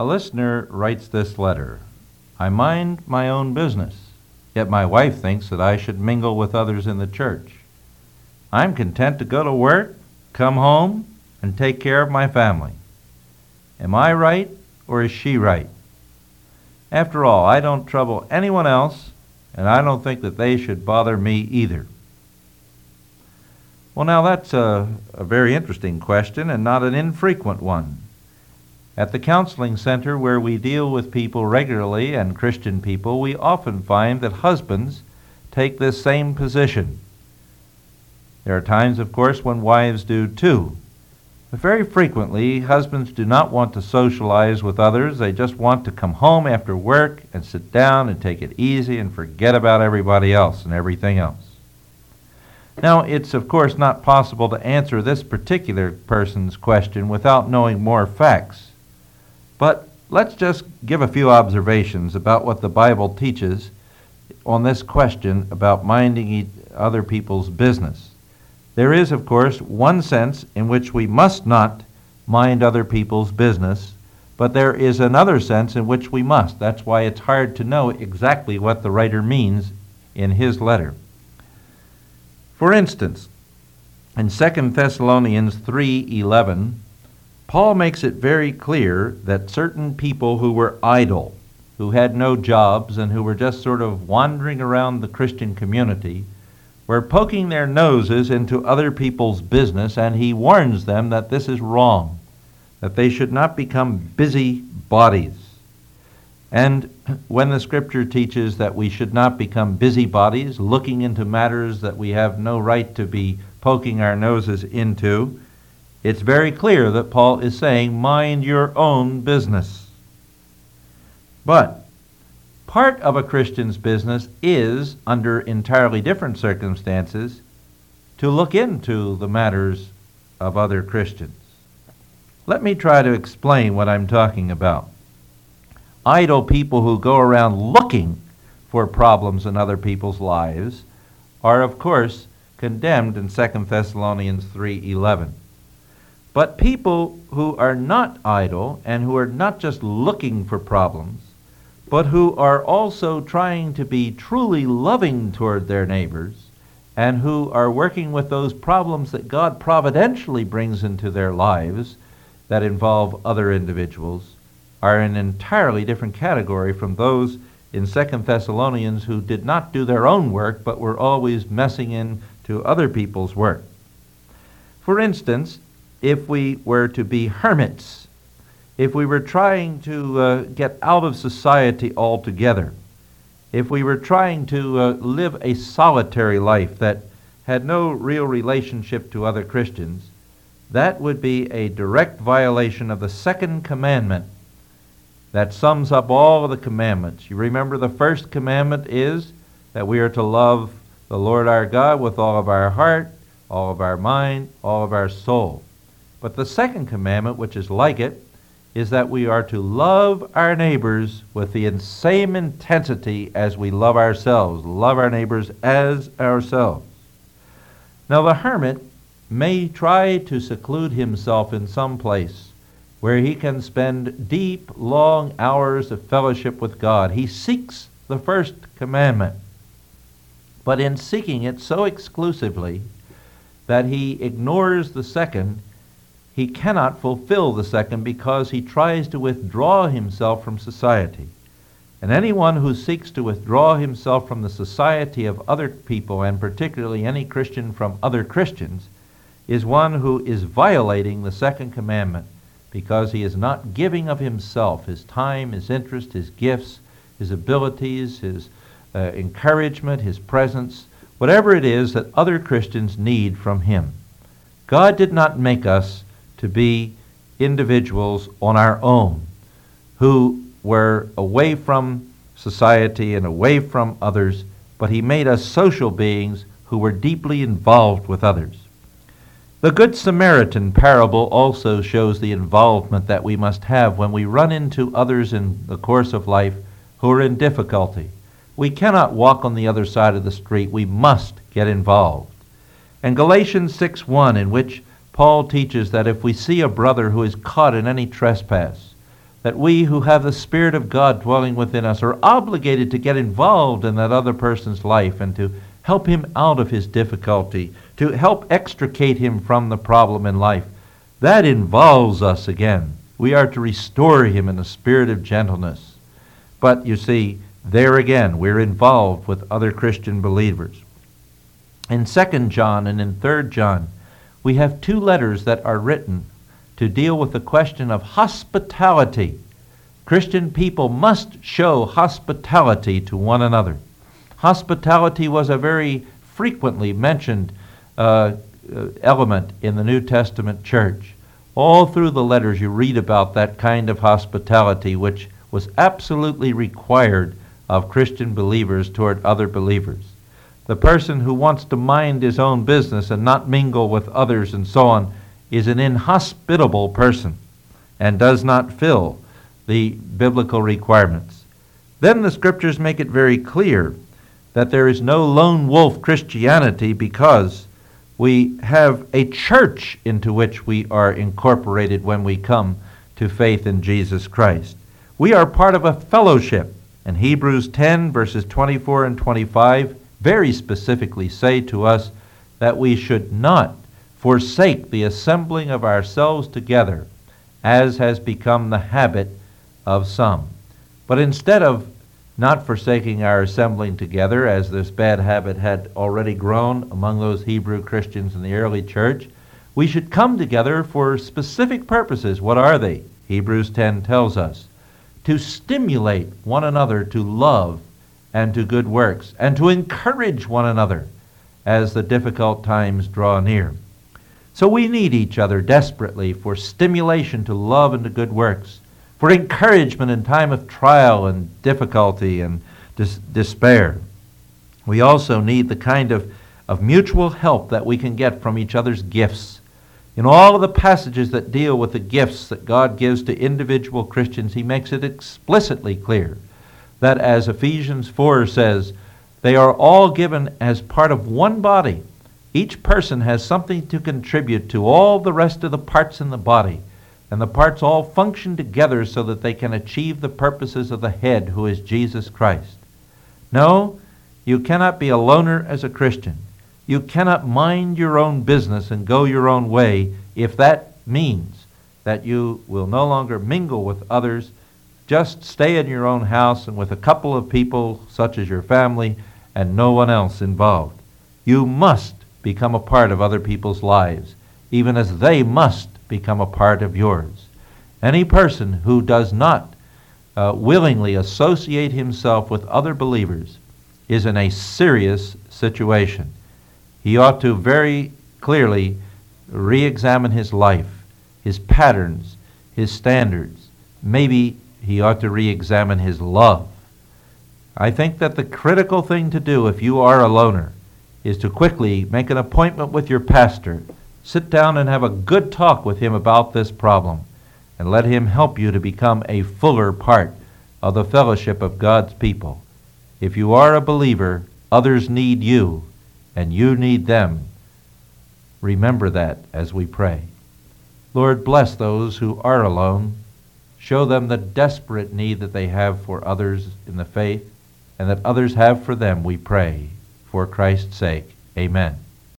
A listener writes this letter. I mind my own business, yet my wife thinks that I should mingle with others in the church. I'm content to go to work, come home, and take care of my family. Am I right, or is she right? After all, I don't trouble anyone else, and I don't think that they should bother me either. Well, now that's a very interesting question, and not an infrequent one. At the counseling center where we deal with people regularly and Christian people, we often find that husbands take this same position. There are times, of course, when wives do too. But very frequently, husbands do not want to socialize with others. They just want to come home after work and sit down and take it easy and forget about everybody else and everything else. Now, it's, of course, not possible to answer this particular person's question without knowing more facts. But let's just give a few observations about what the Bible teaches on this question about minding other people's business. There is, of course, one sense in which we must not mind other people's business, but there is another sense in which we must. That's why it's hard to know exactly what the writer means in his letter. For instance, in 2 Thessalonians 3:11, Paul makes it very clear that certain people who were idle, who had no jobs and who were just sort of wandering around the Christian community, were poking their noses into other people's business, and he warns them that this is wrong, that they should not become busy bodies. And when the Scripture teaches that we should not become busy bodies, looking into matters that we have no right to be poking our noses into, it's very clear that Paul is saying, mind your own business. But part of a Christian's business is, under entirely different circumstances, to look into the matters of other Christians. Let me try to explain what I'm talking about. Idle people who go around looking for problems in other people's lives are, of course, condemned in 2 Thessalonians 3:11. But people who are not idle and who are not just looking for problems, but who are also trying to be truly loving toward their neighbors and who are working with those problems that God providentially brings into their lives that involve other individuals, are an entirely different category from those in 2 Thessalonians who did not do their own work but were always messing into other people's work. For instance, if we were to be hermits, if we were trying to get out of society altogether, if we were trying to live a solitary life that had no real relationship to other Christians, that would be a direct violation of the second commandment that sums up all of the commandments. You remember the first commandment is that we are to love the Lord our God with all of our heart, all of our mind, all of our soul. But the second commandment, which is like it, is that we are to love our neighbors with the same intensity as we love ourselves, love our neighbors as ourselves. Now, the hermit may try to seclude himself in some place where he can spend deep, long hours of fellowship with God. He seeks the first commandment, but in seeking it so exclusively that he ignores the second, he cannot fulfill the second because he tries to withdraw himself from society. And anyone who seeks to withdraw himself from the society of other people, and particularly any Christian from other Christians, is one who is violating the second commandment because he is not giving of himself, his time, his interest, his gifts, his abilities, his encouragement, his presence, whatever it is that other Christians need from him. God did not make us to be individuals on our own who were away from society and away from others, but he made us social beings who were deeply involved with others. The Good Samaritan parable also shows the involvement that we must have when we run into others in the course of life who are in difficulty. We cannot walk on the other side of the street. We must get involved. And Galatians 6:1, in which Paul teaches that if we see a brother who is caught in any trespass, that we who have the Spirit of God dwelling within us are obligated to get involved in that other person's life and to help him out of his difficulty, to help extricate him from the problem in life. That involves us again. We are to restore him in a spirit of gentleness. But you see, there again, we're involved with other Christian believers. In 2 John and in 3 John, we have two letters that are written to deal with the question of hospitality. Christian people must show hospitality to one another. Hospitality was a very frequently mentioned element in the New Testament church. All through the letters you read about that kind of hospitality which was absolutely required of Christian believers toward other believers. The person who wants to mind his own business and not mingle with others and so on is an inhospitable person and does not fill the biblical requirements. Then the scriptures make it very clear that there is no lone wolf Christianity because we have a church into which we are incorporated when we come to faith in Jesus Christ. We are part of a fellowship, and Hebrews 10 verses 24 and 25 very specifically say to us that we should not forsake the assembling of ourselves together, as has become the habit of some. But instead of not forsaking our assembling together, as this bad habit had already grown among those Hebrew Christians in the early church, we should come together for specific purposes. What are they? Hebrews 10 tells us, to stimulate one another to love and to good works, and to encourage one another as the difficult times draw near. So we need each other desperately for stimulation to love and to good works, for encouragement in time of trial and difficulty and despair. We also need the kind of mutual help that we can get from each other's gifts. In all of the passages that deal with the gifts that God gives to individual Christians, he makes it explicitly clear that, as Ephesians 4 says, they are all given as part of one body. Each person has something to contribute to all the rest of the parts in the body, and the parts all function together so that they can achieve the purposes of the head, who is Jesus Christ. No, you cannot be a loner as a Christian. You cannot mind your own business and go your own way if that means that you will no longer mingle with others. Just stay in your own house and with a couple of people, such as your family, and no one else involved. You must become a part of other people's lives, even as they must become a part of yours. Any person who does not willingly associate himself with other believers is in a serious situation. He ought to very clearly re-examine his life, his patterns, his standards. Maybe he ought to re-examine his love. I think that the critical thing to do if you are a loner is to quickly make an appointment with your pastor. Sit down and have a good talk with him about this problem, and let him help you to become a fuller part of the fellowship of God's people. If you are a believer, others need you, and you need them. Remember that as we pray. Lord, bless those who are alone. Show them the desperate need that they have for others in the faith, and that others have for them, we pray, for Christ's sake. Amen.